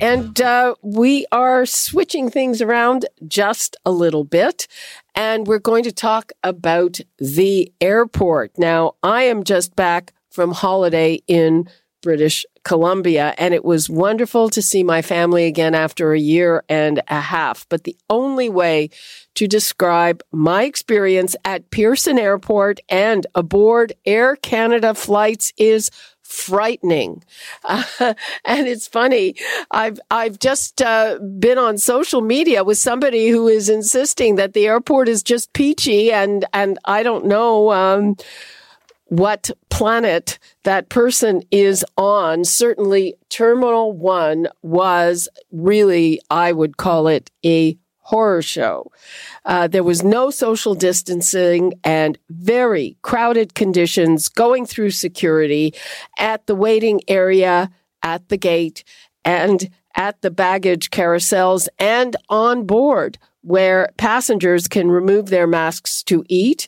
And we are switching things around just a little bit. And we're going to talk about the airport. Now, I am just back from holiday in British Columbia, and it was wonderful to see my family again after a year and a half. But the only way to describe my experience at Pearson Airport and aboard Air Canada flights is frightening. And it's funny. I've just been on social media with somebody who is insisting that the airport is just peachy, and I don't know what planet that person is on. Certainly Terminal One was really, I would call it, a horror show. There was no social distancing and very crowded conditions, going through security at the waiting area, at the gate, and at the baggage carousels and on board, where passengers can remove their masks to eat,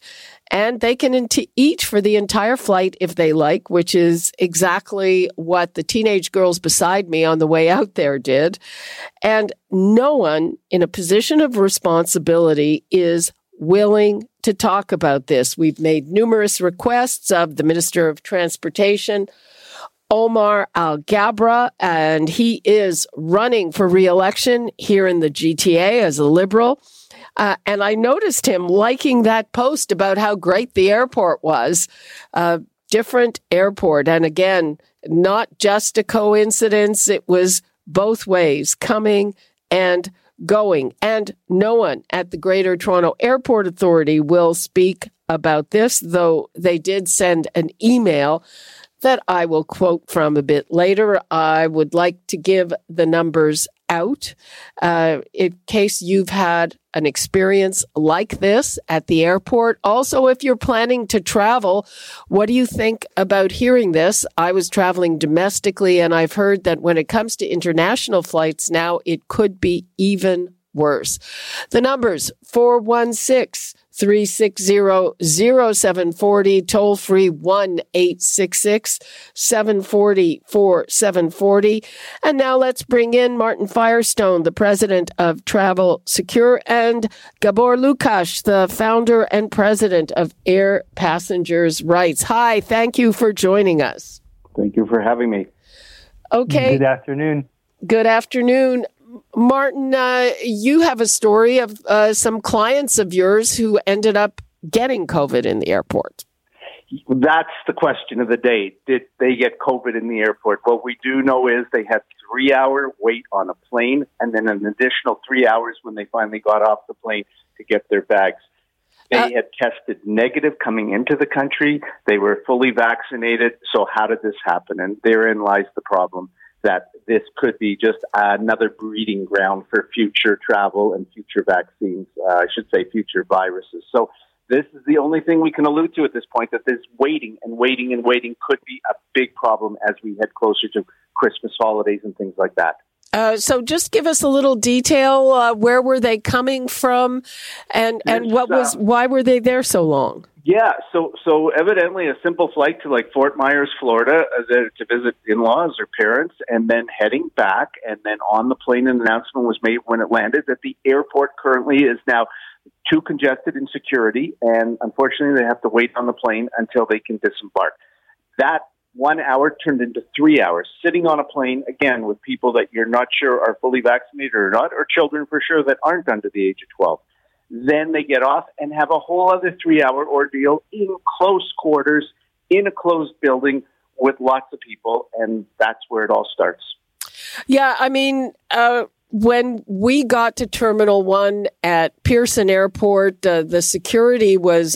and they can eat for the entire flight if they like, which is exactly what the teenage girls beside me on the way out there did. And no one in a position of responsibility is willing to talk about this. We've made numerous requests of the Minister of Transportation, Omar Al-Ghabra, and he is running for re-election here in the GTA as a Liberal. And I noticed him liking that post about how great the airport was. Different airport. And again, not just a coincidence. It was both ways, coming and going. And no one at the Greater Toronto Airport Authority will speak about this, though they did send an email that I will quote from a bit later. I would like to give the numbers out in case you've had an experience like this at the airport. Also, if you're planning to travel, what do you think about hearing this? I was traveling domestically, and I've heard that when it comes to international flights now, it could be even worse. The numbers, 416-360-0740, toll free 1-866-740-4740. And now let's bring in Martin Firestone, the president of Travel Secure, and Gabor Lukacs, the founder and president of Air Passengers Rights. Hi, thank you for joining us. Thank you for having me. Okay. Good afternoon. Good afternoon. Martin, you have a story of some clients of yours who ended up getting COVID in the airport. That's the question of the day. Did they get COVID in the airport? What we do know is they had 3-hour wait on a plane and then an additional 3 hours when they finally got off the plane to get their bags. They had tested negative coming into the country. They were fully vaccinated. So how did this happen? And therein lies the problem, that this could be just another breeding ground for future travel and future vaccines, I should say future viruses. So this is the only thing we can allude to at this point, that this waiting and waiting and waiting could be a big problem as we head closer to Christmas holidays and things like that. So just give us a little detail. Where were they coming from, and what was why were they there so long? Yeah, so evidently a simple flight to like Fort Myers, Florida, to visit in-laws or parents, and then heading back. And then on the plane, an announcement was made when it landed that the airport currently is now too congested in security, and unfortunately they have to wait on the plane until they can disembark. That 1 hour turned into 3 hours, sitting on a plane, again, with people that you're not sure are fully vaccinated or not, or children for sure that aren't under the age of 12. Then they get off and have a whole other 3-hour ordeal in close quarters, in a closed building with lots of people. And that's where it all starts. Yeah, I mean, when we got to Terminal One at Pearson Airport, the security was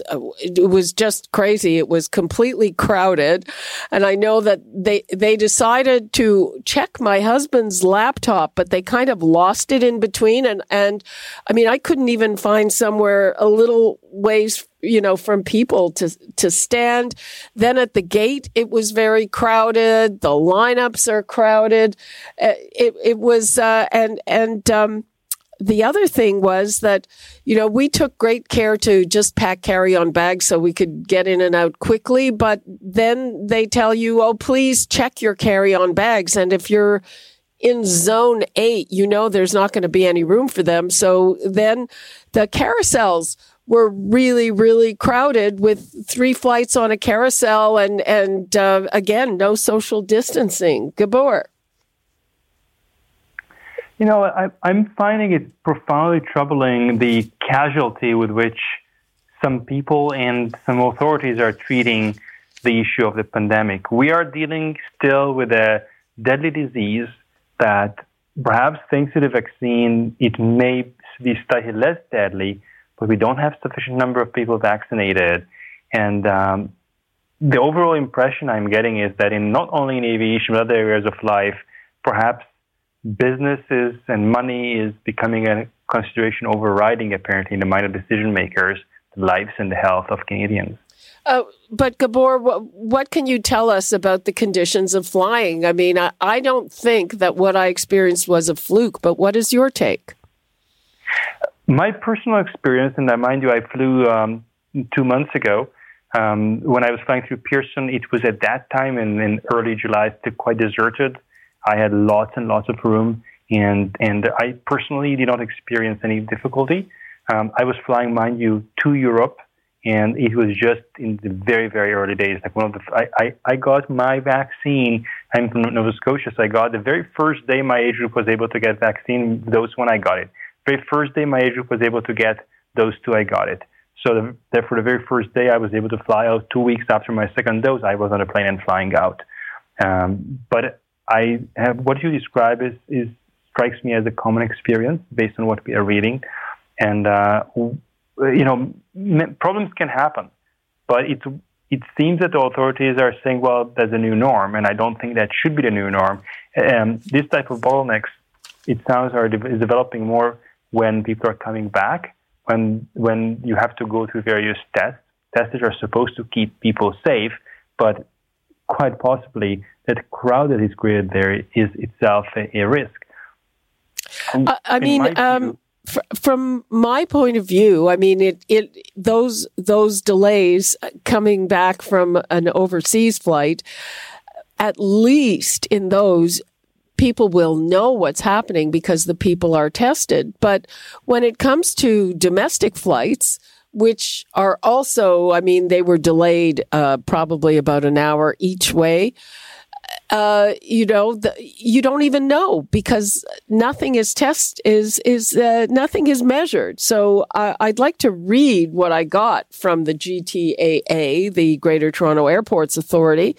just crazy. It was completely crowded. And I know that they decided to check my husband's laptop, but they kind of lost it in between. And I mean, I couldn't even find somewhere a little ways, you know, from people to stand. Then at the gate, it was very crowded. The lineups are crowded. It was, and the other thing was that, you know, we took great care to just pack carry-on bags so we could get in and out quickly. But then they tell you, oh, please check your carry-on bags. And if you're in zone 8, you know, there's not going to be any room for them. So then the carousels were really, really crowded with 3 flights on a carousel and again, no social distancing. Gabor. You know, I'm finding it profoundly troubling, the casualty with which some people and some authorities are treating the issue of the pandemic. We are dealing still with a deadly disease that perhaps thanks to the vaccine, it may be slightly less deadly, but we don't have sufficient number of people vaccinated. And the overall impression I'm getting is that in not only in aviation, but other areas of life, perhaps businesses and money is becoming a consideration overriding, apparently, in the mind of decision makers, the lives and the health of Canadians. But Gabor, what can you tell us about the conditions of flying? I mean, I don't think that what I experienced was a fluke, but what is your take? My personal experience, and mind you, I flew 2 months ago. When I was flying through Pearson, it was at that time in early July, still quite deserted. I had lots and lots of room, and I personally did not experience any difficulty. I was flying, mind you, to Europe, and it was just in the very, very early days. Like one of the, I got my vaccine. I'm from Nova Scotia, so I got the very first day my age group was able to get vaccine. Those when I got it. Very first day my age group was able to get those 2, I got it. So therefore, the very first day I was able to fly out. 2 weeks after my second dose, I was on a plane and flying out. But I have what you describe is strikes me as a common experience based on what we are reading, and you know, problems can happen, but it seems that the authorities are saying, well, there's a new norm, and I don't think that should be the new norm. This type of bottlenecks, it sounds, is developing more when people are coming back, when you have to go through various tests. Tests are supposed to keep people safe, but quite possibly that crowd that is created there is itself a risk. And I mean, from my point of view, I mean, those delays coming back from an overseas flight, at least in those, people will know what's happening because the people are tested. But when it comes to domestic flights, which are also, I mean, they were delayed probably about an hour each way. You know, you don't even know because nothing is nothing is measured. So I'd like to read what I got from the GTAA, the Greater Toronto Airports Authority.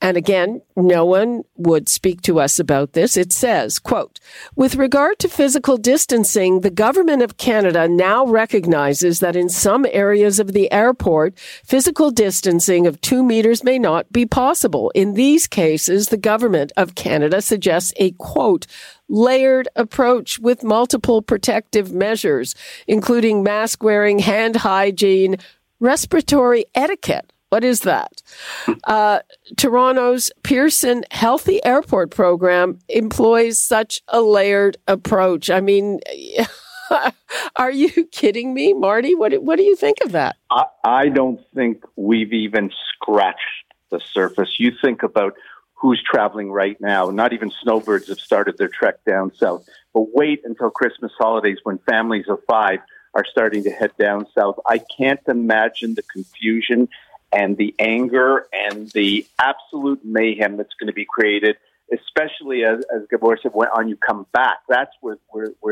And again, no one would speak to us about this. It says, quote, with regard to physical distancing, the Government of Canada now recognizes that in some areas of the airport, physical distancing of 2 meters may not be possible. In these cases, the Government of Canada suggests a, quote, layered approach with multiple protective measures, including mask wearing, hand hygiene, respiratory etiquette. What is that? Toronto's Pearson Healthy Airport program employs such a layered approach. I mean, are you kidding me, Marty? What do you think of that? I don't think we've even scratched the surface. You think about who's traveling right now. Not even snowbirds have started their trek down south. But wait until Christmas holidays when families of 5 are starting to head down south. I can't imagine the confusion and the anger and the absolute mayhem that's going to be created, especially as Gabor said, when you come back. That's where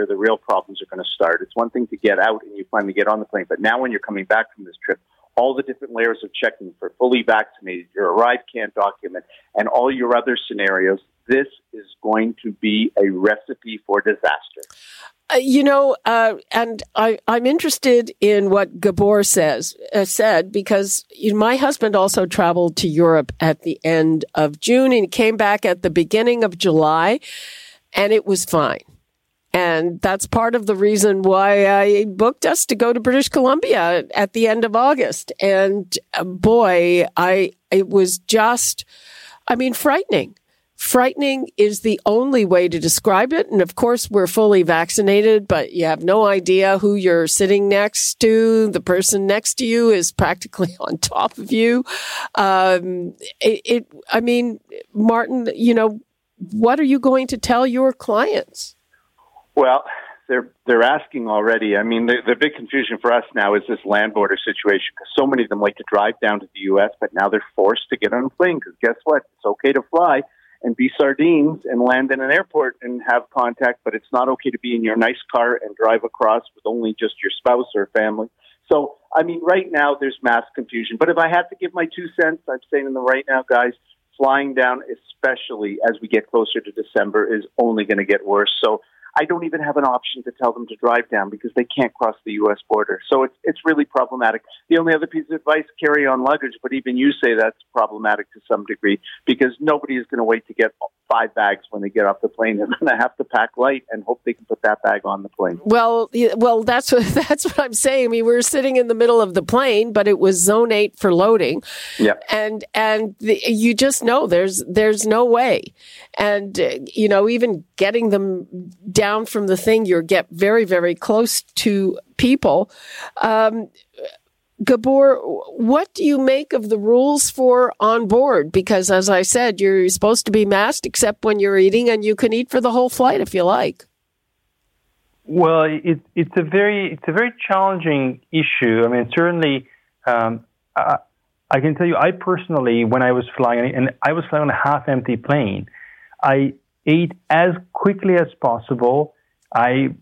the real problems are going to start. It's one thing to get out and you finally get on the plane, but now when you're coming back from this trip, all the different layers of checking for fully vaccinated, your ArriveCAN document, and all your other scenarios, this is going to be a recipe for disaster. And I'm interested in what Gabor said, because my husband also traveled to Europe at the end of June and came back at the beginning of July, and it was fine. And that's part of the reason why I booked us to go to British Columbia at the end of August. And boy, it was just, frightening. Frightening is the only way to describe it. And of course, we're fully vaccinated, but you have no idea who you're sitting next to. The person next to you is practically on top of you. Martin, what are you going to tell your clients? Well, they're asking already. The big confusion for us now is this land border situation, because so many of them like to drive down to the U.S., but now they're forced to get on a plane, because guess what? It's okay to fly and be sardines and land in an airport and have contact, but it's not okay to be in your nice car and drive across with only just your spouse or family. So, right now there's mass confusion. But if I had to give my 2 cents, I'm saying in the right now, guys, flying down, especially as we get closer to December, is only going to get worse. So I don't even have an option to tell them to drive down, because they can't cross the U.S. border. So it's really problematic. The only other piece of advice, carry on luggage, but even you say that's problematic to some degree, because nobody is going to wait to get 5 bags when they get off the plane. They're going to have to pack light and hope they can put that bag on the plane. Well, that's what I'm saying. We were sitting in the middle of the plane, but it was zone 8 for loading. Yeah. And you just know there's no way. And, even getting them down from the thing, you get very, very close to people. Gabor, what do you make of the rules for on board? Because as I said, you're supposed to be masked except when you're eating, and you can eat for the whole flight if you like. Well, it's a very challenging issue. Certainly, I can tell you, I personally, when I was flying, and I was flying on a half-empty plane, I ate as quickly as possible. I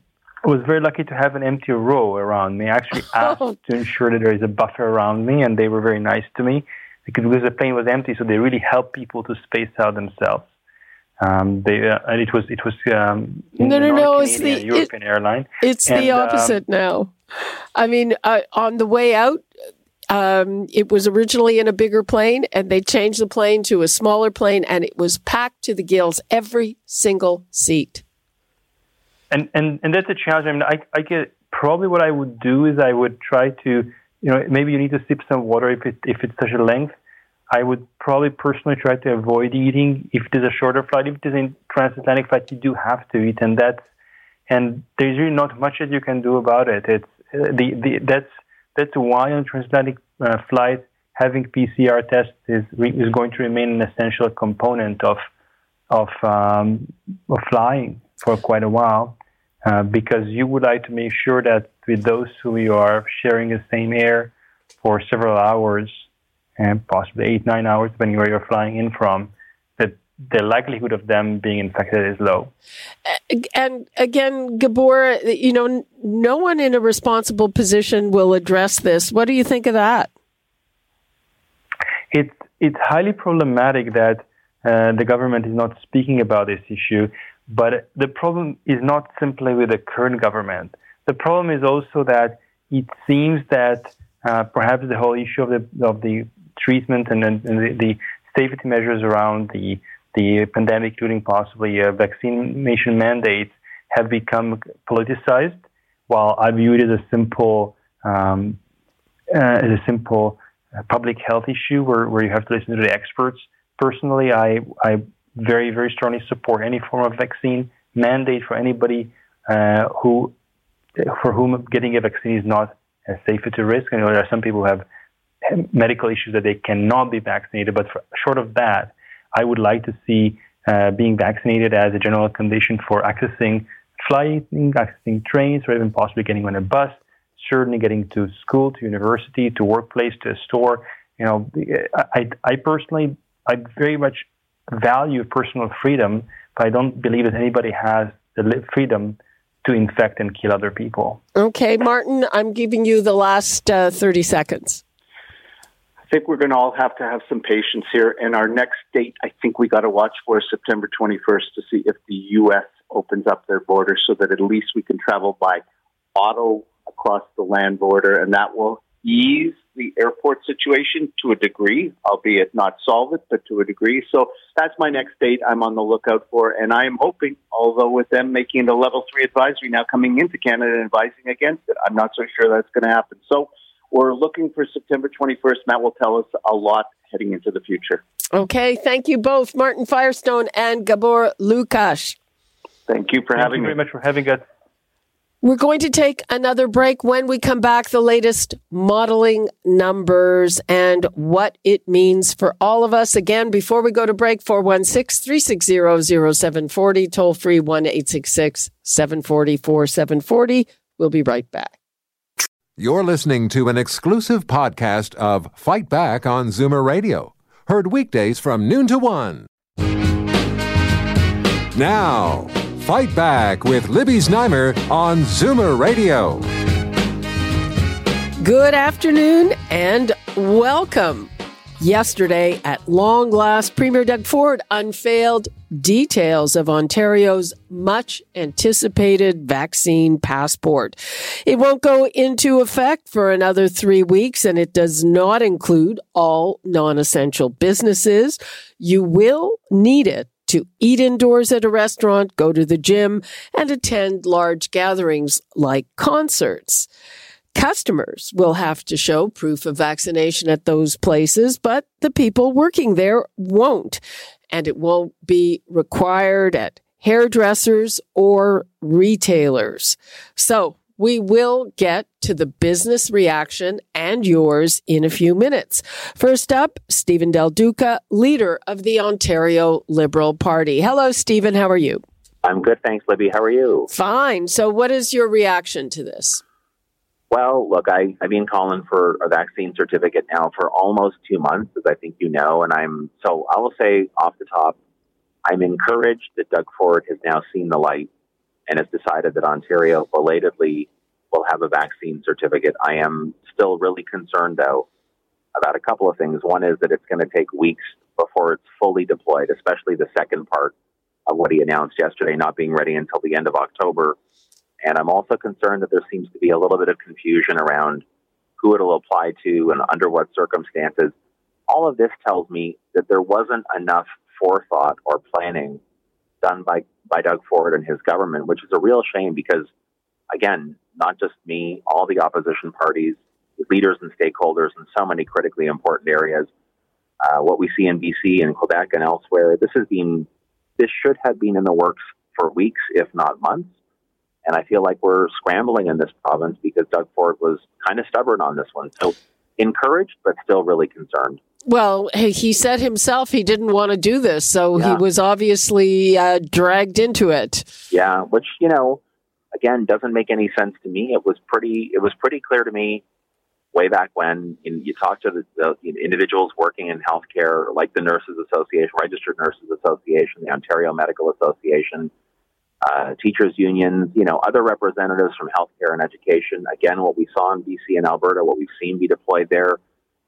was very lucky to have an empty row around me. I actually asked to ensure that there is a buffer around me, and they were very nice to me, because the plane was empty, so they really helped people to space out themselves. And it was no, it's the European airline. It's the opposite now. On the way out, it was originally in a bigger plane, and they changed the plane to a smaller plane, and it was packed to the gills, every single seat. And that's a challenge. I get probably what I would do is I would try to, maybe you need to sip some water if it's such a length. I would probably personally try to avoid eating if there's a shorter flight. If there's a transatlantic flight, you do have to eat, and there's really not much that you can do about it. It's that's why on transatlantic flights, having PCR tests is going to remain an essential component of flying for quite a while, because you would like to make sure that with those who you are sharing the same air for several hours, and possibly 8-9 hours, depending where you're flying in from, that the likelihood of them being infected is low. And again, Gabor, no one in a responsible position will address this. What do you think of that? It's highly problematic that the government is not speaking about this issue. But the problem is not simply with the current government. The problem is also that it seems that perhaps the whole issue of the treatment and the safety measures around the pandemic, including possibly vaccination mandates, have become politicized. While I view it as a simple public health issue where you have to listen to the experts. Personally, I very, very strongly support any form of vaccine mandate for anybody for whom getting a vaccine is not safe to risk. I know there are some people who have medical issues that they cannot be vaccinated, but short of that, I would like to see being vaccinated as a general condition for accessing flying, accessing trains, or even possibly getting on a bus, certainly getting to school, to university, to workplace, to a store. I personally, I very much value personal freedom, but I don't believe that anybody has the freedom to infect and kill other people. Okay, Martin, I'm giving you the last 30 seconds. I think we're going to all have to have some patience here. And our next date, I think we got to watch for September 21st to see if the U.S. opens up their border so that at least we can travel by auto across the land border. And that will ease the airport situation to a degree, albeit not solve it, but to a degree. So that's my next date I'm on the lookout for. And I am hoping, although with them making the level 3 advisory now coming into Canada and advising against it, I'm not so sure that's going to happen. So we're looking for September 21st. That will tell us a lot heading into the future. Okay. Thank you both, Martin Firestone and Gabor Lukacs. Thank you for having me. Thank you very much for having us. We're going to take another break. When we come back, the latest modeling numbers and what it means for all of us. Again, before we go to break, 416-360-0740, toll free 1-866-740-4740. We'll be right back. You're listening to an exclusive podcast of Fight Back on Zoomer Radio. Heard weekdays from noon to one. Now, Fight Back with Libby Znaimer on Zoomer Radio. Good afternoon and welcome. Yesterday, at long last, Premier Doug Ford unveiled details of Ontario's much-anticipated vaccine passport. It won't go into effect for another 3 weeks, and it does not include all non-essential businesses. You will need it to eat indoors at a restaurant, go to the gym, and attend large gatherings like concerts. Customers will have to show proof of vaccination at those places, but the people working there won't. And it won't be required at hairdressers or retailers. So we will get to the business reaction and yours in a few minutes. First up, Steven Del Duca, leader of the Ontario Liberal Party. Hello, Steven. How are you? I'm good. Thanks, Libby. How are you? Fine. So what is your reaction to this? Well, look, I've been calling for a vaccine certificate now for almost 2 months, as I think you know, and I will say off the top, I'm encouraged that Doug Ford has now seen the light and has decided that Ontario belatedly will have a vaccine certificate. I am still really concerned, though, about a couple of things. One is that it's going to take weeks before it's fully deployed, especially the second part of what he announced yesterday, not being ready until the end of October. And I'm also concerned that there seems to be a little bit of confusion around who it'll apply to and under what circumstances. All of this tells me that there wasn't enough forethought or planning done by Doug Ford and his government, which is a real shame because, again, not just me, all the opposition parties, leaders and stakeholders in so many critically important areas, what we see in BC and Quebec and elsewhere, this should have been in the works for weeks, if not months. And I feel like we're scrambling in this province because Doug Ford was kind of stubborn on this one. So encouraged, but still really concerned. Well, he said himself he didn't want to do this, so yeah. He was obviously dragged into it. Yeah, which, you know, again, doesn't make any sense to me. It was pretty clear to me way back when you talk to the individuals working in healthcare, like the Nurses Association, Registered Nurses Association, the Ontario Medical Association, teachers unions, you know, other representatives from healthcare and education. Again, what we saw in BC and Alberta, what we've seen be deployed there,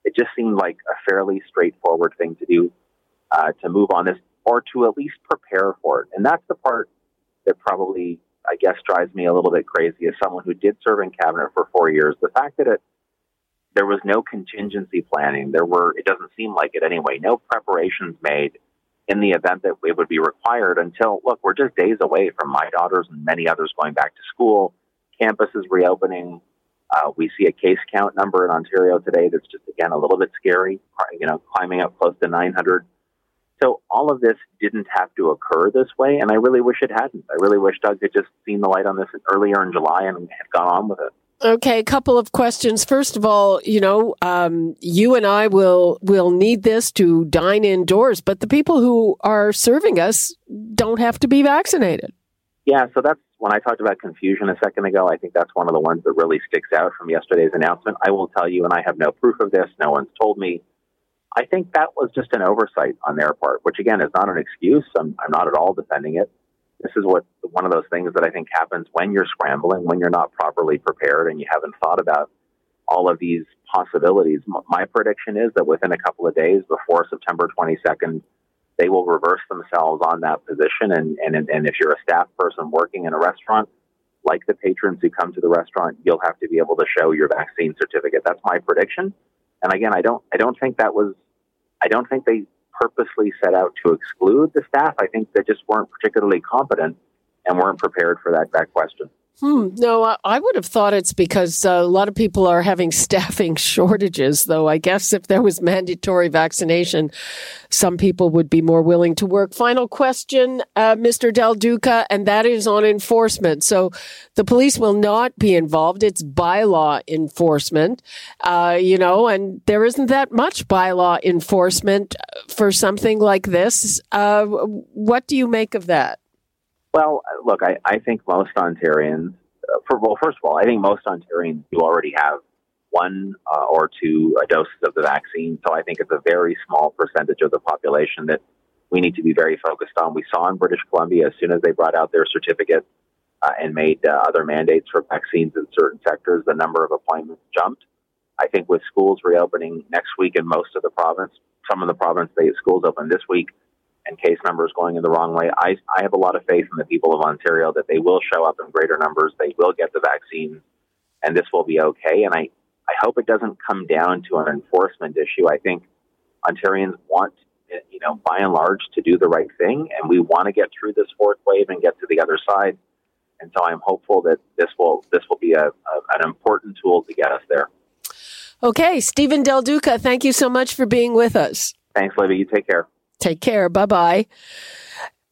it just seemed like a fairly straightforward thing to do, to move on this or to at least prepare for it. And that's the part that probably, I guess, drives me a little bit crazy as someone who did serve in cabinet for 4 years. The fact that there was no contingency planning, it doesn't seem like it anyway, no preparations made in the event that it would be required until, look, we're just days away from my daughters and many others going back to school. Campus is reopening. We see a case count number in Ontario today that's just, again, a little bit scary, you know, climbing up close to 900. So all of this didn't have to occur this way, and I really wish it hadn't. I really wish Doug had just seen the light on this earlier in July and had gone on with it. Okay, a couple of questions. First of all, you know, you and I will need this to dine indoors, but the people who are serving us don't have to be vaccinated. Yeah, so that's when I talked about confusion a second ago. I think that's one of the ones that really sticks out from yesterday's announcement. I will tell you, and I have no proof of this, no one's told me, I think that was just an oversight on their part, which again is not an excuse. I'm not at all defending it. This is one of those things that I think happens when you're scrambling, when you're not properly prepared and you haven't thought about all of these possibilities. My prediction is that within a couple of days before September 22nd, they will reverse themselves on that position. And if you're a staff person working in a restaurant, like the patrons who come to the restaurant, you'll have to be able to show your vaccine certificate. That's my prediction. And again, I don't think they purposely set out to exclude the staff. I think they just weren't particularly competent and weren't prepared for that question. No, I would have thought it's because a lot of people are having staffing shortages, though I guess if there was mandatory vaccination, some people would be more willing to work. Final question, Mr. Del Duca, and that is on enforcement. So the police will not be involved. It's bylaw enforcement, and there isn't that much bylaw enforcement for something like this. What do you make of that? Well, look, I think most Ontarians, first of all, I think most Ontarians do already have one or two doses of the vaccine. So I think it's a very small percentage of the population that we need to be very focused on. We saw in British Columbia, as soon as they brought out their certificate and made other mandates for vaccines in certain sectors, the number of appointments jumped. I think with schools reopening next week in most of the province, some of the province, they have schools open this week, and case numbers going in the wrong way, I have a lot of faith in the people of Ontario that they will show up in greater numbers, they will get the vaccine, and this will be okay. And I hope it doesn't come down to an enforcement issue. I think Ontarians want, by and large, to do the right thing, and we want to get through this fourth wave and get to the other side. And so I'm hopeful that this will be an important tool to get us there. Okay, Steven Del Duca, thank you so much for being with us. Thanks, Libby. You take care. Take care. Bye-bye.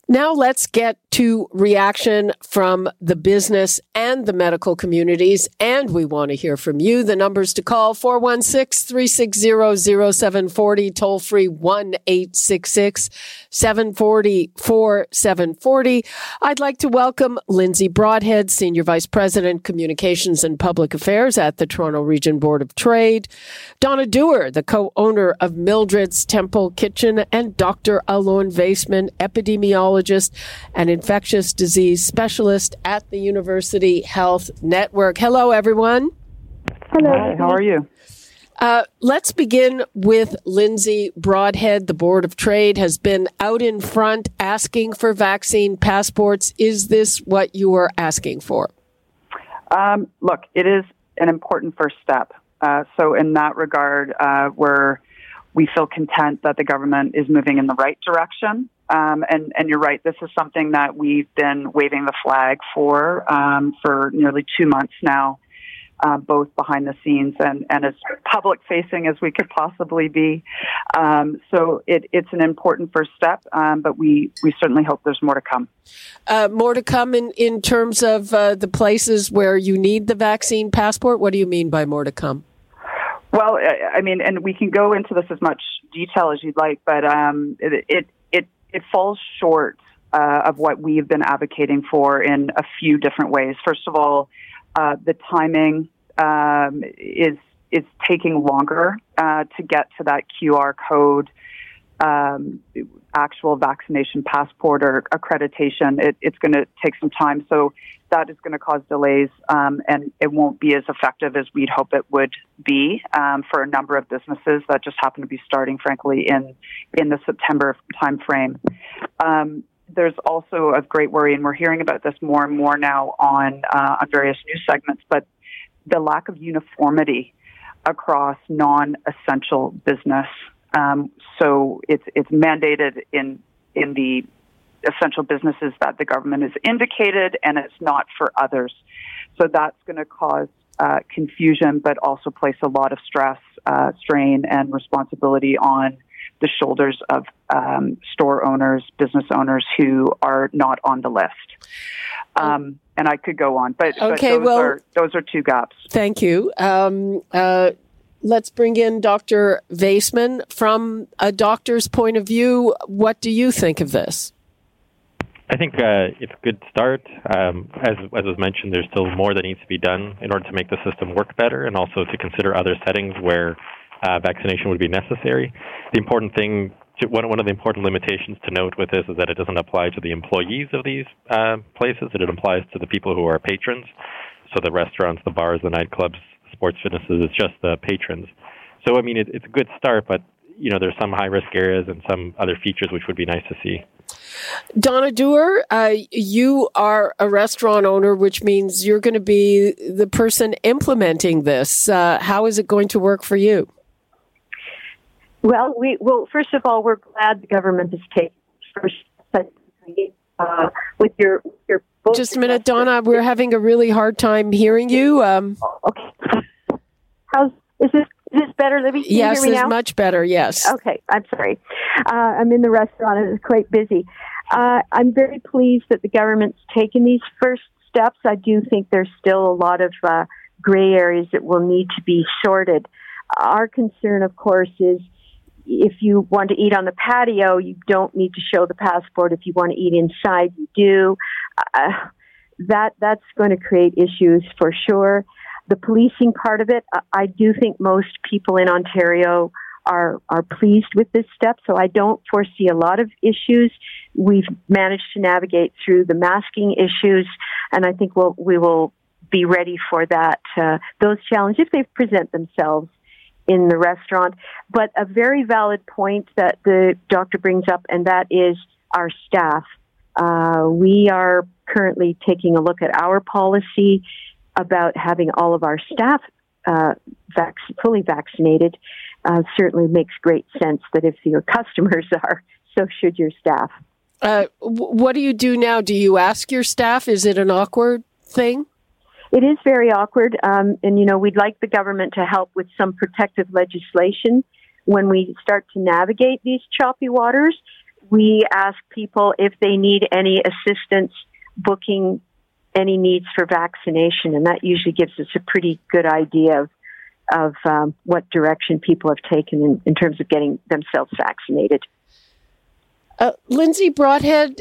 Now let's get to reaction from the business and the medical communities, and we want to hear from you. The numbers to call, 416-360-0740, toll-free 1-866-740-4740. I'd like to welcome Lindsay Broadhead, Senior Vice President, Communications and Public Affairs at the Toronto Region Board of Trade, Donna Dooher, the co-owner of Mildred's Temple Kitchen, and Dr. Alon Vaisman, epidemiologist and infectious disease specialist at the University Health Network. Hello, everyone. Hello. Hi, how are you? Let's begin with Lindsay Broadhead. The Board of Trade has been out in front asking for vaccine passports. Is this what you are asking for? Look, it is an important first step. So in that regard, we feel content that the government is moving in the right direction. And you're right, this is something that we've been waving the flag for nearly 2 months now, both behind the scenes and as public-facing as we could possibly be. So it's an important first step, but we certainly hope there's more to come. More to come in terms of the places where you need the vaccine passport? What do you mean by more to come? Well, I mean, and we can go into this as much detail as you'd like, but it falls short of what we've been advocating for in a few different ways. First of all, the timing is taking longer to get to that QR code, actual vaccination passport or accreditation. It's going to take some time, so that is going to cause delays, and it won't be as effective as we'd hope it would be for a number of businesses that just happen to be starting, frankly, in the September timeframe. There's also a great worry, and we're hearing about this more and more now on various news segments, but the lack of uniformity across non-essential business. So it's mandated in the essential businesses that the government has indicated, and it's not for others. So that's going to cause confusion, but also place a lot of stress, strain, and responsibility on the shoulders of store owners, business owners who are not on the list. And I could go on, but those are two gaps. Thank you. Let's bring in Dr. Vaisman. From a doctor's point of view, what do you think of this? I think it's a good start. As was mentioned, there's still more that needs to be done in order to make the system work better and also to consider other settings where vaccination would be necessary. The important thing, one of the important limitations to note with this is that it doesn't apply to the employees of these places. It applies to the people who are patrons, so the restaurants, the bars, the nightclubs, sports fitnesses. It's just the patrons. So, I mean, it's a good start, but, you know, there's some high-risk areas and some other features which would be nice to see. Donna Dooher, you are a restaurant owner, which means you're going to be the person implementing this. How is it going to work for you? Well, first of all, we're glad the government is taking first steps with your both. Just a minute, Donna. We're having a really hard time hearing you. Okay. Is this better, Libby? Yes, it's much better, yes. Okay, I'm sorry. I'm in the restaurant and it's quite busy. I'm very pleased that the government's taken these first steps. I do think there's still a lot of gray areas that will need to be sorted. Our concern, of course, is if you want to eat on the patio, you don't need to show the passport. If you want to eat inside, you do. That's going to create issues for sure. The policing part of it, I do think most people in Ontario are pleased with this step, so I don't foresee a lot of issues. We've managed to navigate through the masking issues, and I think we will be ready for that, those challenges if they present themselves in the restaurant. But a very valid point that the doctor brings up, and that is our staff. We are currently taking a look at our policy about having all of our staff fully vaccinated. Certainly makes great sense that if your customers are, so should your staff. What do you do now? Do you ask your staff? Is it an awkward thing? It is very awkward. And, you know, we'd like the government to help with some protective legislation. When we start to navigate these choppy waters, we ask people if they need any assistance booking any needs for vaccination, and that usually gives us a pretty good idea of what direction people have taken in terms of getting themselves vaccinated. Lindsay Broadhead,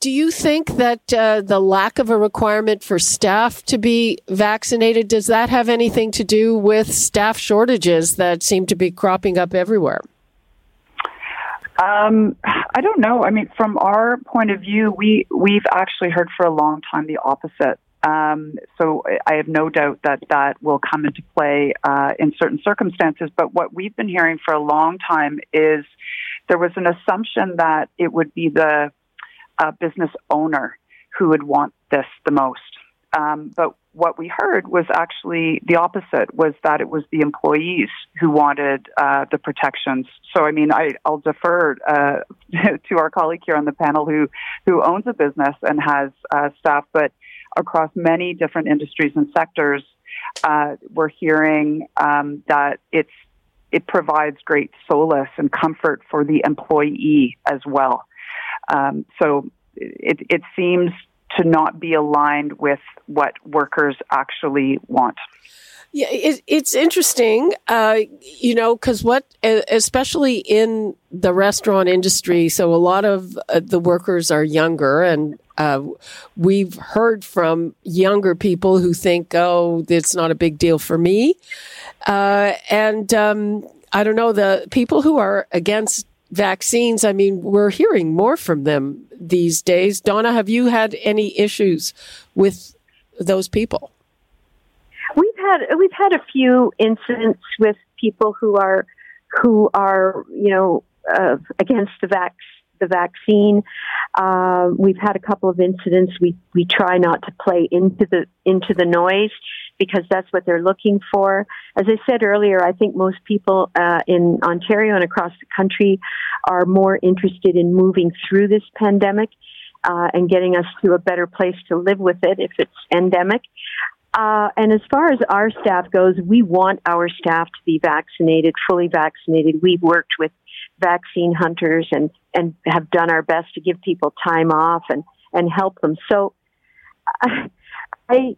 do you think that the lack of a requirement for staff to be vaccinated, does that have anything to do with staff shortages that seem to be cropping up everywhere? I don't know. I mean, from our point of view, we've actually heard for a long time the opposite. So I have no doubt that will come into play in certain circumstances. But what we've been hearing for a long time is there was an assumption that it would be the business owner who would want this the most. But what we heard was actually the opposite, was that it was the employees who wanted the protections. So, I mean, I'll defer to our colleague here on the panel who owns a business and has staff, but across many different industries and sectors, we're hearing that it provides great solace and comfort for the employee as well. So it seems to not be aligned with what workers actually want. Yeah, it's interesting, you know, because especially in the restaurant industry, so a lot of the workers are younger, and we've heard from younger people who think, oh, it's not a big deal for me. And I don't know, the people who are against vaccines, I mean, we're hearing more from them these days. Donna, have you had any issues with those people? We've had a few incidents with people who are you know against the vaccine. We've had a couple of incidents. We try not to play into the noise because that's what they're looking for. As I said earlier, I think most people in Ontario and across the country are more interested in moving through this pandemic and getting us to a better place to live with it if it's endemic. And as far as our staff goes, we want our staff to be vaccinated, fully vaccinated. We've worked with vaccine hunters and have done our best to give people time off and help them. So I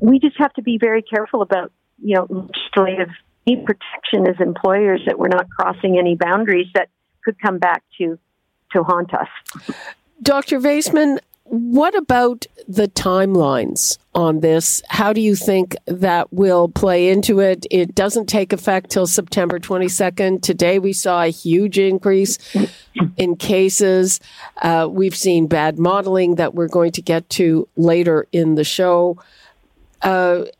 we just have to be very careful about, you know, legislative protection as employers, that we're not crossing any boundaries that could come back to haunt us. Dr. Vaisman, what about the timelines on this? How do you think that will play into it? It doesn't take effect till September 22nd. Today, we saw a huge increase in cases. We've seen bad modeling that we're going to get to later in the show. And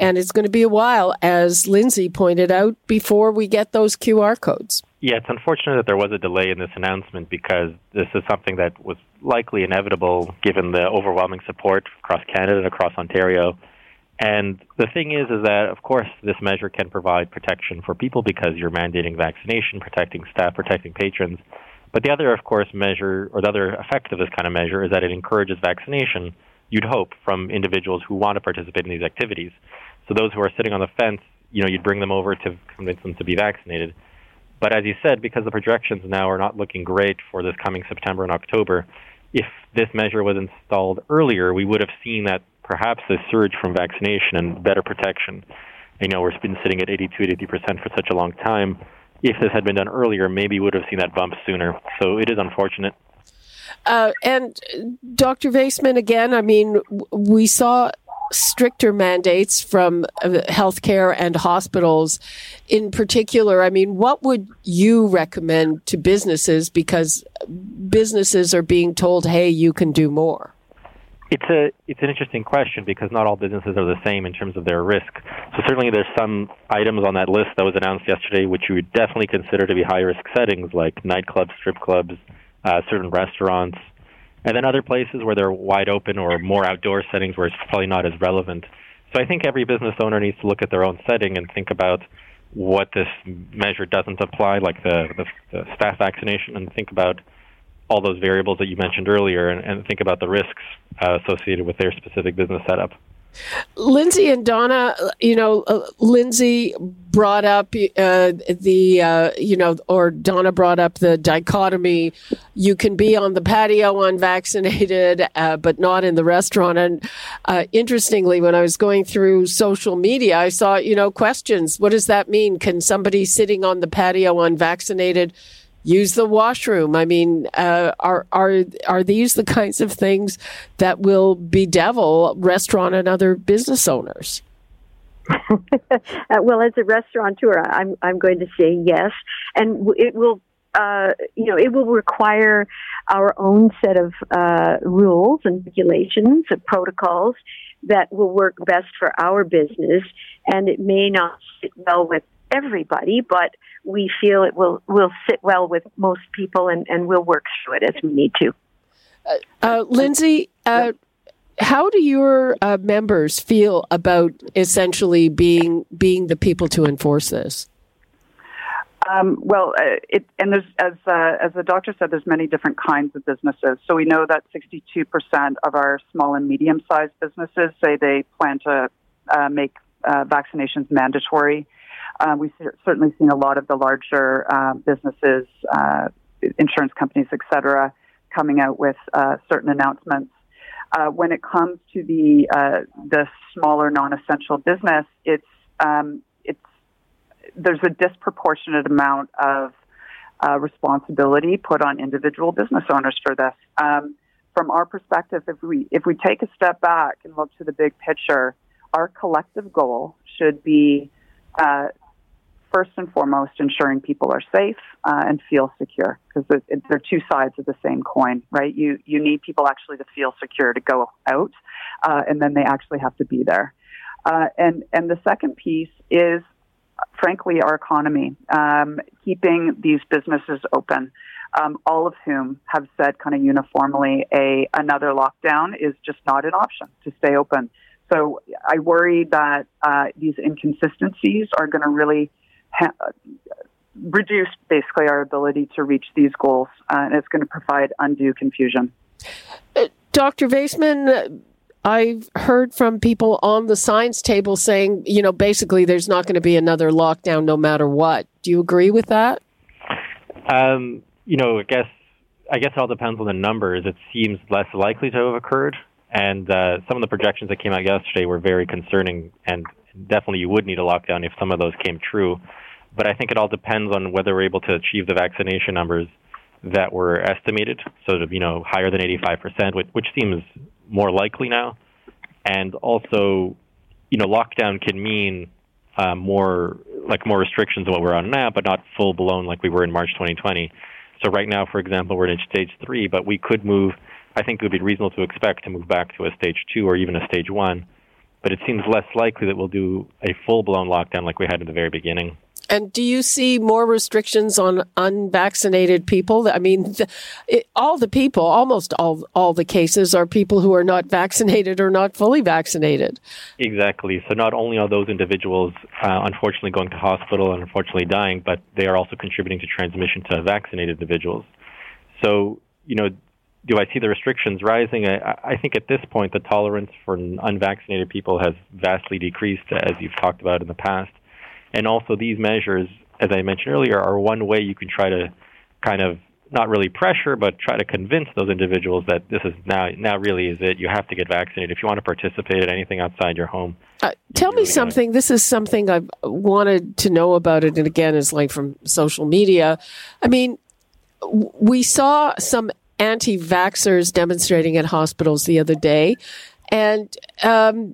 it's going to be a while, as Lindsay pointed out, before we get those QR codes. Yeah, it's unfortunate that there was a delay in this announcement, because this is something that was likely inevitable given the overwhelming support across Canada and across Ontario. And the thing is that, of course, this measure can provide protection for people because you're mandating vaccination, protecting staff, protecting patrons. But the other, of course, measure, or the other effect of this kind of measure, is that it encourages vaccination, you'd hope, from individuals who want to participate in these activities. So those who are sitting on the fence, you know, you'd bring them over to convince them to be vaccinated. But as you said, because the projections now are not looking great for this coming September and October, if this measure was installed earlier, we would have seen that perhaps a surge from vaccination and better protection. You know, we've been sitting at 82-83% for such a long time. If this had been done earlier, maybe we would have seen that bump sooner. So it is unfortunate. And Dr. Vaisman, again, I mean, we saw stricter mandates from healthcare and hospitals in particular. I mean, what would you recommend to businesses? Because businesses are being told, hey, you can do more. It's an interesting question, because not all businesses are the same in terms of their risk. So certainly there's some items on that list that was announced yesterday which you would definitely consider to be high-risk settings, like nightclubs, strip clubs, certain restaurants, and then other places where they're wide open or more outdoor settings where it's probably not as relevant. So I think every business owner needs to look at their own setting and think about what this measure doesn't apply, like the staff vaccination, and think about all those variables that you mentioned earlier, and think about the risks associated with their specific business setup. Lindsay and Donna, you know, Lindsay brought up Donna brought up the dichotomy. You can be on the patio unvaccinated, but not in the restaurant. And interestingly, when I was going through social media, I saw, you know, questions. What does that mean? Can somebody sitting on the patio unvaccinated use the washroom? I mean, are these the kinds of things that will bedevil restaurant and other business owners? Well, as a restaurateur, I'm going to say yes, and it will. It will require our own set of rules and regulations and protocols that will work best for our business, and it may not sit well with everybody, but we feel it will sit well with most people, and we'll work through it as we need to. Lindsay, how do your members feel about essentially being the people to enforce this? As the doctor said, there's many different kinds of businesses. So we know that 62% of our small and medium-sized businesses say they plan to make vaccinations mandatory. We've certainly seen a lot of the larger businesses, insurance companies, et cetera, coming out with certain announcements. When it comes to the smaller non-essential business, there's a disproportionate amount of responsibility put on individual business owners for this. From our perspective, if we take a step back and look to the big picture, our collective goal should be first and foremost, ensuring people are safe and feel secure, because they're two sides of the same coin, right? You need people actually to feel secure to go out, and then they actually have to be there. And the second piece is, frankly, our economy, keeping these businesses open, all of whom have said kind of uniformly another lockdown is just not an option to stay open. So I worry that these inconsistencies are going to really reduce basically our ability to reach these goals, and it's going to provide undue confusion. Dr. Vaisman, I've heard from people on the science table saying, you know, basically there's not going to be another lockdown no matter what. Do you agree with that? I guess it all depends on the numbers. It seems less likely to have occurred. And some of the projections that came out yesterday were very concerning, and definitely you would need a lockdown if some of those came true. But I think it all depends on whether we're able to achieve the vaccination numbers that were estimated, sort of, you know, higher than 85%, which seems more likely now. And also, you know, lockdown can mean more restrictions than what we're on now, but not full-blown like we were in March 2020. So right now, for example, we're in stage 3, but we could move. I think it would be reasonable to expect to move back to a stage 2 or even a stage 1 but it seems less likely that we'll do a full-blown lockdown like we had in the very beginning. And do you see more restrictions on unvaccinated people? I mean, all the people, almost all the cases are people who are not vaccinated or not fully vaccinated. Exactly. So not only are those individuals unfortunately going to hospital and unfortunately dying, but they are also contributing to transmission to vaccinated individuals. So, you know, do I see the restrictions rising? I think at this point the tolerance for unvaccinated people has vastly decreased, as you've talked about in the past. And also these measures, as I mentioned earlier, are one way you can try to kind of not really pressure, but try to convince those individuals that this is now really is it. You have to get vaccinated if you want to participate in anything outside your home. Tell me something. This is something I've wanted to know about it. And again, it's like from social media. I mean, we saw some anti-vaxxers demonstrating at hospitals the other day. And,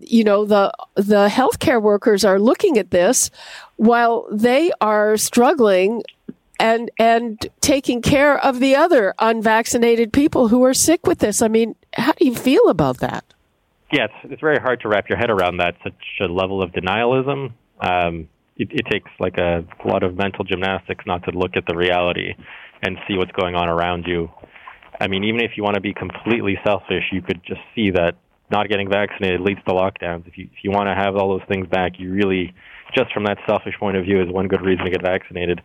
you know, the healthcare workers are looking at this while they are struggling and taking care of the other unvaccinated people who are sick with this. I mean, how do you feel about that? Yeah, it's very hard to wrap your head around that, such a level of denialism. It takes like a lot of mental gymnastics not to look at the reality and see what's going on around you. I mean, even if you want to be completely selfish, you could just see that not getting vaccinated leads to lockdowns. If you want to have all those things back, you really, just from that selfish point of view, is one good reason to get vaccinated.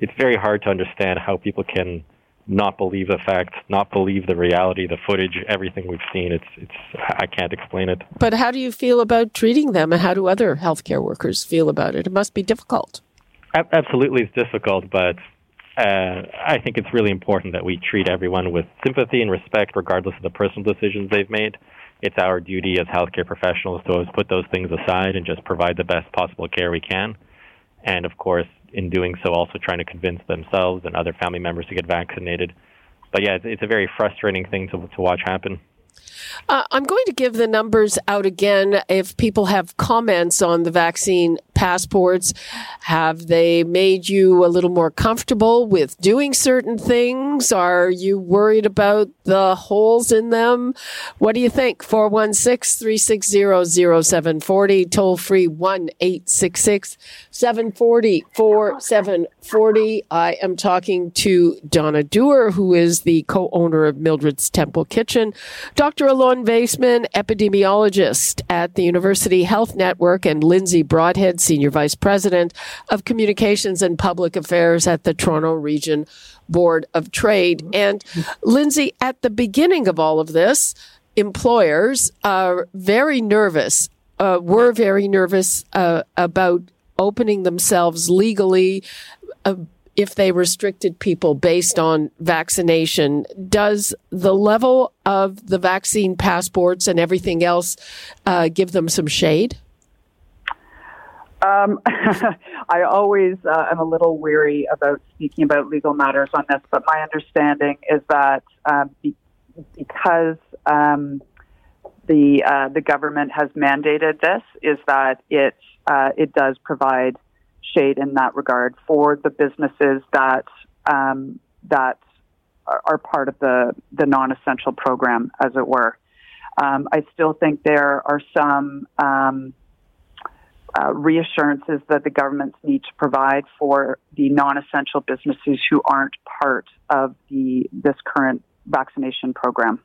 It's very hard to understand how people can not believe the facts, not believe the reality, the footage, everything we've seen. It's I can't explain it. But how do you feel about treating them, and how do other healthcare workers feel about it? It must be difficult. Absolutely, it's difficult, but I think it's really important that we treat everyone with sympathy and respect, regardless of the personal decisions they've made. It's our duty as healthcare professionals to always put those things aside and just provide the best possible care we can. And of course, in doing so, also trying to convince themselves and other family members to get vaccinated. But yeah, it's a very frustrating thing to watch happen. I'm going to give the numbers out again. If people have comments on the vaccine passports, have they made you a little more comfortable with doing certain things? Are you worried about the holes in them? What do you think? 416-360-0740, toll free 1-866-740-4740. I am talking to Donna Dooher, who is the co-owner of Mildred's Temple Kitchen. Dr. Alon Vaisman, epidemiologist at the University Health Network, and Lindsay Broadhead, Senior Vice President of Communications and Public Affairs at the Toronto Region Board of Trade. And Lindsay, at the beginning of all of this, employers are very nervous about opening themselves legally if they restricted people based on vaccination. Does the level of the vaccine passports and everything else give them some shade? I always am a little weary about speaking about legal matters on this, but my understanding is that because the government has mandated this, is that it does provide shade in that regard for the businesses that that are part of the non-essential program, as it were. I still think there are some reassurances that the governments need to provide for the non-essential businesses who aren't part of this current vaccination program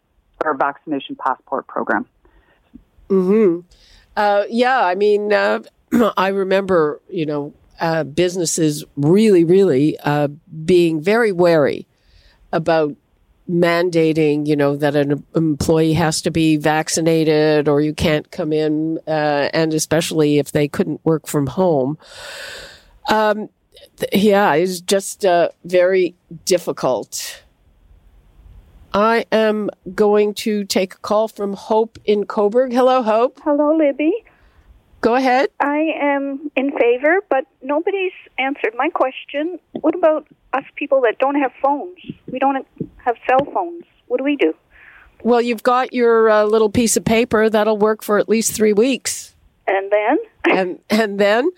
or vaccination passport program. Mm-hmm. I remember, you know, businesses really being very wary about mandating, you know, that an employee has to be vaccinated or you can't come in, and especially if they couldn't work from home. It's just very difficult. I am going to take a call from Hope in Cobourg. Hello, Hope. Hello, Libby. Go ahead. I am in favor, but nobody's answered my question. What about us people that don't have phones? We don't have cell phones. What do we do? Well, you've got your little piece of paper. That'll work for at least 3 weeks. And then? And then?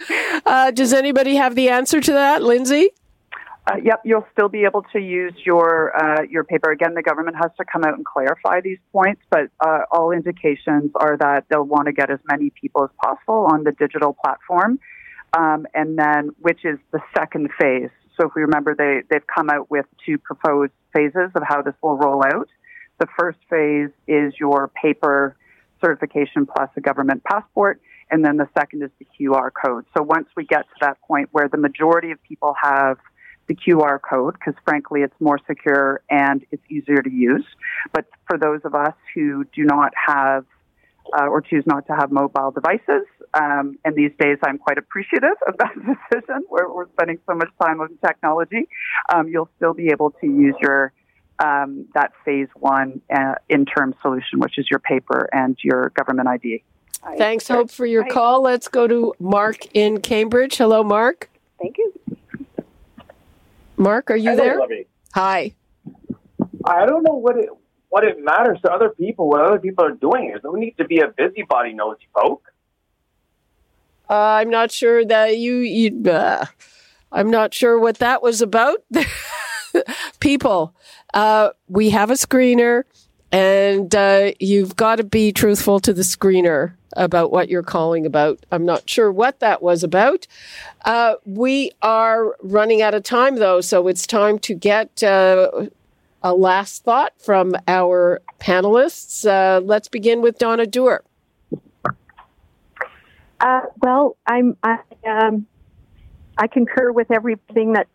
Does anybody have the answer to that, Lindsay? Yep, you'll still be able to use your paper. Again, the government has to come out and clarify these points, but all indications are that they'll want to get as many people as possible on the digital platform, and then which is the second phase. So if we remember, they've come out with two proposed phases of how this will roll out. The first phase is your paper certification plus a government passport, and then the second is the QR code. So once we get to that point where the majority of people have the QR code, because frankly it's more secure and it's easier to use, but for those of us who do not have or choose not to have mobile devices, and these days I'm quite appreciative of that decision where we're spending so much time on technology, you'll still be able to use your that phase one interim solution, which is your paper and your government ID. Thanks, Hope, for your call. Let's go to Mark in Cambridge. Hello, Mark. Thank you. Mark, are you there? Libby. Hi. I don't know what it matters to other people, what other people are doing. There's no need to be a busybody nosy folk. I'm not sure that I'm not sure what that was about. People, we have a screener, and you've got to be truthful to the screener about what you're calling about. I'm not sure what that was about. We are running out of time, though, so it's time to get a last thought from our panelists. Let's begin with Donna Dooher. I concur with everything that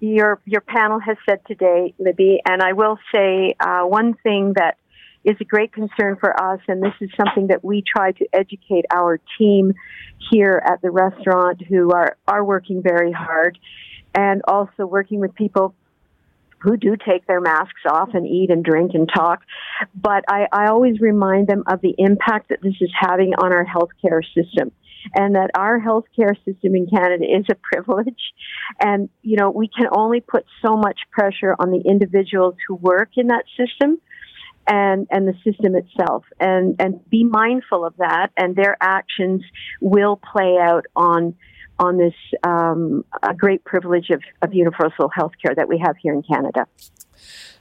your panel has said today, Libby, and I will say one thing that is a great concern for us, and this is something that we try to educate our team here at the restaurant who are working very hard, and also working with people who do take their masks off and eat and drink and talk. But I always remind them of the impact that this is having on our healthcare system, and that our healthcare system in Canada is a privilege. And, you know, we can only put so much pressure on the individuals who work in that system and the system itself, and be mindful of that, and their actions will play out on this a great privilege of universal healthcare that we have here in Canada.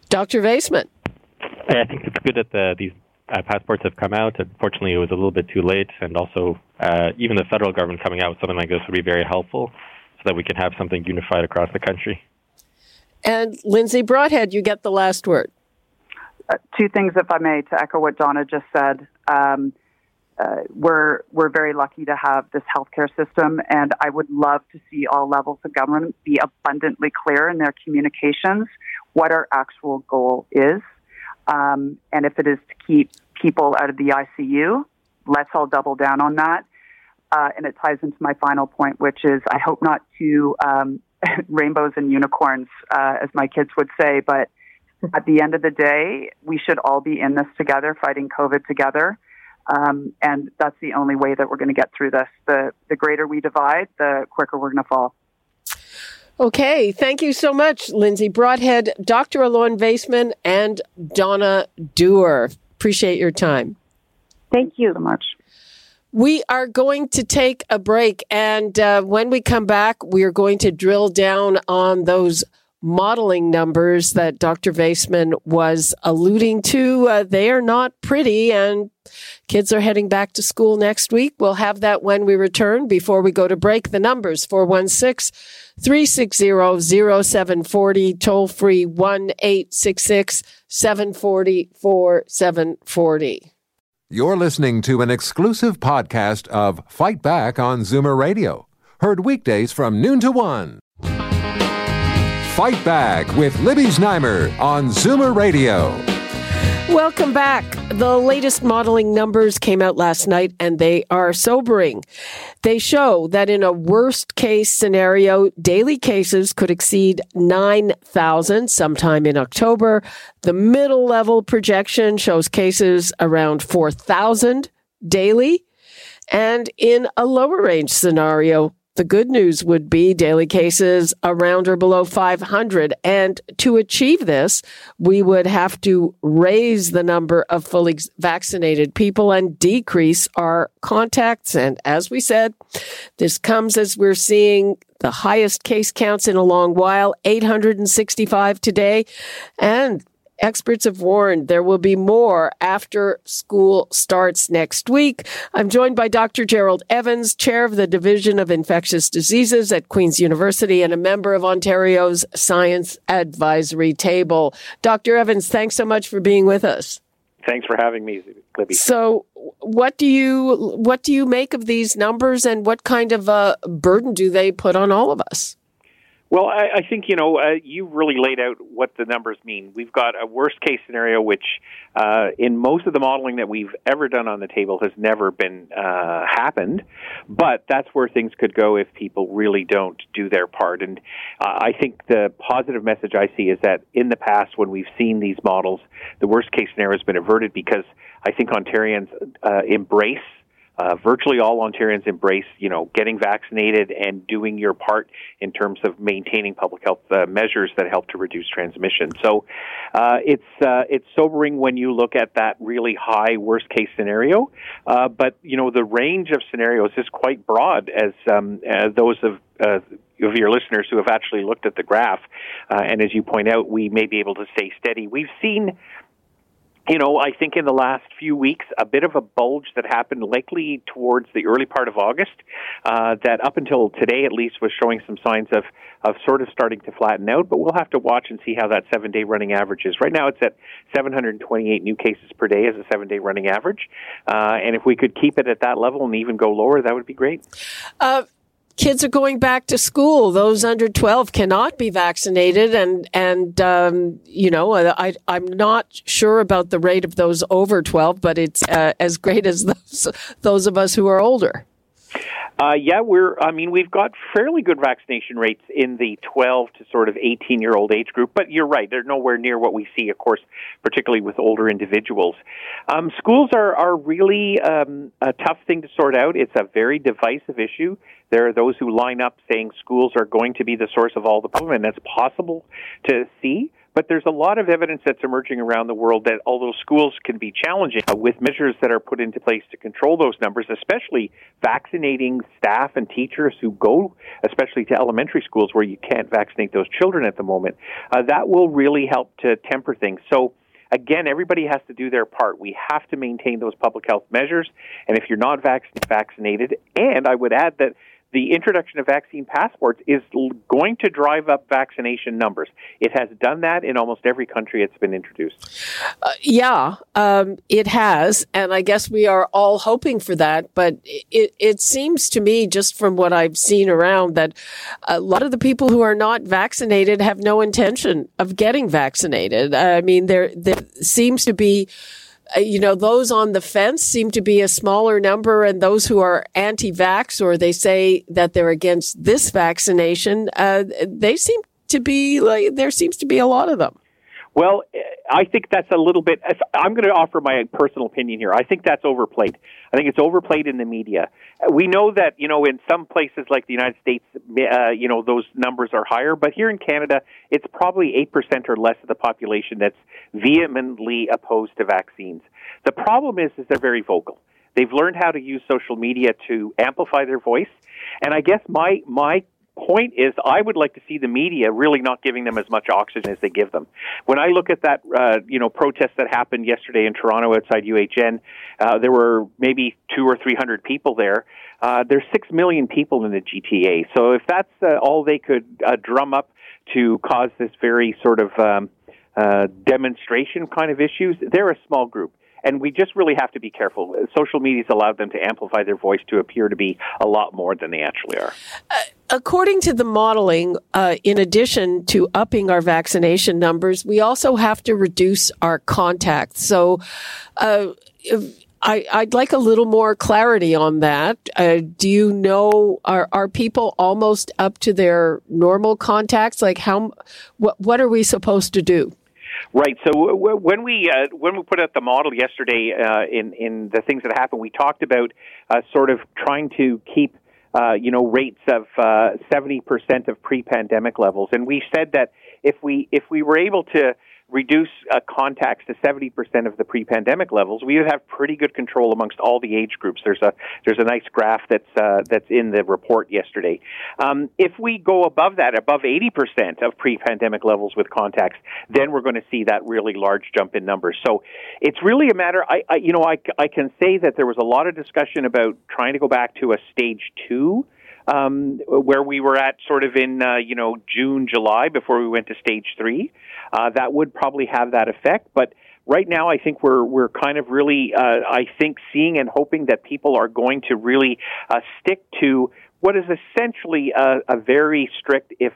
Dr. Vaisman. I think it's good that these passports have come out. Unfortunately, it was a little bit too late, and also even the federal government coming out with something like this would be very helpful so that we can have something unified across the country. And Lindsay Broadhead, you get the last word. Two things, if I may, to echo what Donna just said. We're very lucky to have this healthcare system, and I would love to see all levels of government be abundantly clear in their communications what our actual goal is. And if it is to keep people out of the ICU, let's all double down on that. And it ties into my final point, which is I hope not to rainbows and unicorns, as my kids would say. But at the end of the day, we should all be in this together, fighting COVID together. And that's the only way that we're going to get through this. The greater we divide, the quicker we're going to fall. Okay, thank you so much, Lindsay Broadhead, Dr. Alon Vaisman, and Donna Dooher. Appreciate your time. Thank you so much. We are going to take a break, and when we come back, we are going to drill down on those modeling numbers that Dr. Vaisman was alluding to. They are not pretty, and kids are heading back to school next week. We'll have that when we return. Before we go to break, the numbers, 416-360-0740, toll-free 1-866-740-4740. You're listening to an exclusive podcast of Fight Back on Zoomer Radio. Heard weekdays from noon to 1. Fight Back with Libby Znaimer on Zoomer Radio. Welcome back. The latest modeling numbers came out last night, and they are sobering. They show that in a worst-case scenario, daily cases could exceed 9,000 sometime in October. The middle-level projection shows cases around 4,000 daily. And in a lower-range scenario, The good news would be daily cases around or below 500. And to achieve this, we would have to raise the number of fully vaccinated people and decrease our contacts. And as we said, this comes as we're seeing the highest case counts in a long while, 865 today. And experts have warned there will be more after school starts next week. I'm joined by Dr. Gerald Evans, chair of the Division of Infectious Diseases at Queen's University and a member of Ontario's Science Advisory Table. Dr. Evans, thanks so much for being with us. Thanks for having me, Libby. So what do you make of these numbers, and what kind of a burden do they put on all of us? Well, I think, you really laid out what the numbers mean. We've got a worst-case scenario, which in most of the modeling that we've ever done on the table has never been happened, but that's where things could go if people really don't do their part. And I think the positive message I see is that in the past, when we've seen these models, the worst-case scenario has been averted because I think Ontarians embrace virtually all Ontarians embrace, getting vaccinated and doing your part in terms of maintaining public health measures that help to reduce transmission. So it's sobering when you look at that really high worst-case scenario. But the range of scenarios is quite broad, as those of your listeners who have actually looked at the graph. And as you point out, we may be able to stay steady. We've seen, I think in the last few weeks, a bit of a bulge that happened likely towards the early part of August, that up until today at least was showing some signs of sort of starting to flatten out, but we'll have to watch and see how that 7-day running average is. Right now it's at 728 new cases per day as a 7-day running average, and if we could keep it at that level and even go lower, that would be great. Kids are going back to school. Those under 12 cannot be vaccinated. I'm not sure about the rate of those over 12, but it's as great as those of us who are older. We've got fairly good vaccination rates in the 12 to sort of 18-year-old age group, but you're right, they're nowhere near what we see, of course, particularly with older individuals. Schools are really a tough thing to sort out. It's a very divisive issue. There are those who line up saying schools are going to be the source of all the problem, and that's possible to see. But there's a lot of evidence that's emerging around the world that although schools can be challenging with measures that are put into place to control those numbers, especially vaccinating staff and teachers who go, especially to elementary schools where you can't vaccinate those children at the moment, that will really help to temper things. So again, everybody has to do their part. We have to maintain those public health measures. And if you're not vaccinated, and I would add that the introduction of vaccine passports is going to drive up vaccination numbers. It has done that in almost every country it's been introduced. It has. And I guess we are all hoping for that. But it seems to me, just from what I've seen around, that a lot of the people who are not vaccinated have no intention of getting vaccinated. I mean, there seems to be, those on the fence seem to be a smaller number, and those who are anti-vax, or they say that they're against this vaccination, they seem to be there seems to be a lot of them. Well, I think that's a little bit, I'm going to offer my personal opinion here. I think that's overplayed. I think it's overplayed in the media. We know that, in some places like the United States, those numbers are higher. But here in Canada, it's probably 8% or less of the population that's vehemently opposed to vaccines. The problem is they're very vocal. They've learned how to use social media to amplify their voice. And I guess my point is, I would like to see the media really not giving them as much oxygen as they give them. When I look at that, protest that happened yesterday in Toronto outside UHN, there were maybe 200 or 300 people there. There's 6 million people in the GTA. So if that's all they could drum up to cause this very sort of demonstration kind of issues, they're a small group. And we just really have to be careful. Social media's allowed them to amplify their voice to appear to be a lot more than they actually are. According to the modeling, in addition to upping our vaccination numbers, we also have to reduce our contacts. So I'd like a little more clarity on that. Do you know, are people almost up to their normal contacts? Like what are we supposed to do? Right. So when we put out the model yesterday, in the things that happened, we talked about sort of trying to keep rates of 70% of pre-pandemic levels. And we said that if we were able to reduce contacts to 70% of the pre-pandemic levels, we would have pretty good control amongst all the age groups. There's a nice graph that's in the report yesterday. If we go above that, above 80% of pre-pandemic levels with contacts, then we're going to see that really large jump in numbers. So it's really a matter, I can say that there was a lot of discussion about trying to go back to a stage 2, where we were at sort of in, June, July before we went to stage 3. That would probably have that effect. But right now, I think we're kind of really, seeing and hoping that people are going to really stick to what is essentially a very strict, if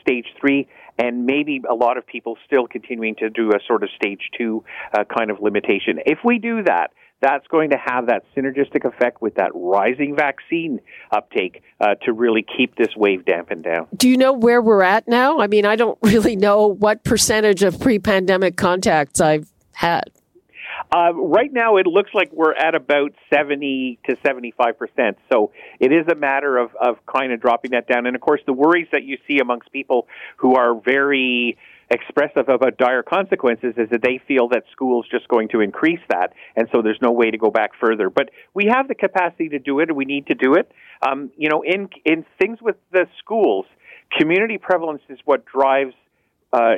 stage 3, and maybe a lot of people still continuing to do a sort of stage 2 kind of limitation. If we do that, that's going to have that synergistic effect with that rising vaccine uptake to really keep this wave dampened down. Do you know where we're at now? I mean, I don't really know what percentage of pre-pandemic contacts I've had. Right now, it looks like we're at about 70 to 75%. So it is a matter of kind of dropping that down. And, of course, the worries that you see amongst people who are very expressive about dire consequences is that they feel that school's just going to increase that, and so there's no way to go back further. But we have the capacity to do it, and we need to do it. In things with the schools, community prevalence is what drives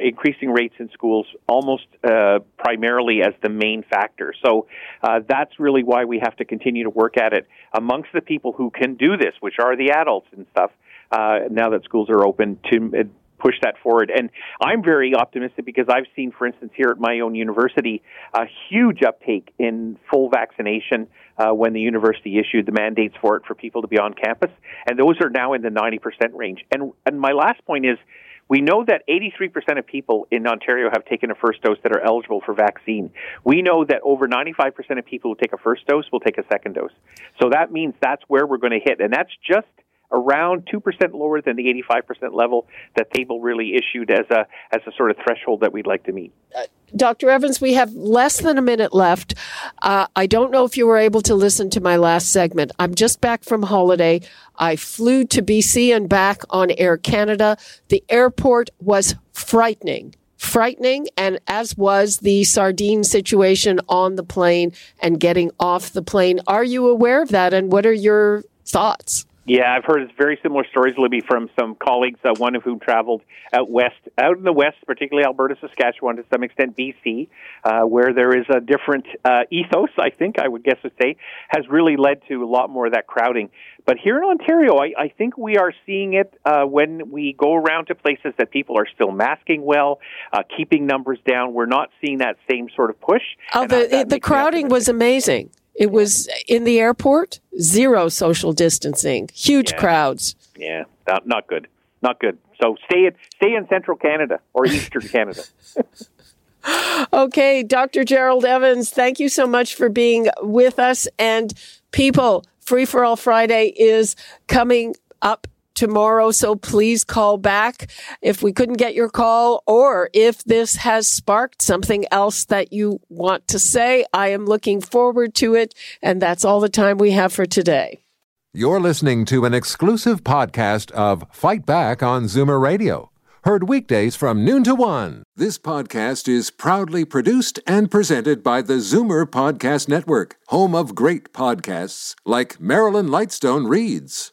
increasing rates in schools almost primarily as the main factor. So that's really why we have to continue to work at it amongst the people who can do this, which are the adults and stuff, now that schools are open, to push that forward. And I'm very optimistic because I've seen, for instance, here at my own university, a huge uptake in full vaccination when the university issued the mandates for it for people to be on campus. And those are now in the 90% range. And my last point is, we know that 83% of people in Ontario have taken a first dose that are eligible for vaccine. We know that over 95% of people who take a first dose will take a second dose. So that means that's where we're going to hit. And that's just around 2% lower than the 85% level that table really issued as a sort of threshold that we'd like to meet. Dr. Evans, we have less than a minute left. I don't know if you were able to listen to my last segment. I'm just back from holiday. I flew to BC and back on Air Canada. The airport was frightening, and as was the sardine situation on the plane and getting off the plane. Are you aware of that, and what are your thoughts? Yeah, I've heard very similar stories, Libby, from some colleagues, one of whom traveled out in the West, particularly Alberta, Saskatchewan, to some extent BC, where there is a different ethos, I think, I would guess to say, has really led to a lot more of that crowding. But here in Ontario, I think we are seeing it when we go around to places that people are still masking well, keeping numbers down. We're not seeing that same sort of push. Oh, the crowding was amazing. It was in the airport, zero social distancing, huge crowds. Yeah, not good. Not good. So stay in Central Canada or Eastern Canada. Okay, Dr. Gerald Evans, thank you so much for being with us. And people, Free for All Friday is coming up tomorrow, so please call back if we couldn't get your call or if this has sparked something else that you want to say. I am looking forward to it, and that's all the time we have for today. You're listening to an exclusive podcast of Fight Back on Zoomer Radio, heard weekdays from noon to 1. This podcast is proudly produced and presented by the Zoomer Podcast Network, home of great podcasts like Marilyn Lightstone Reads,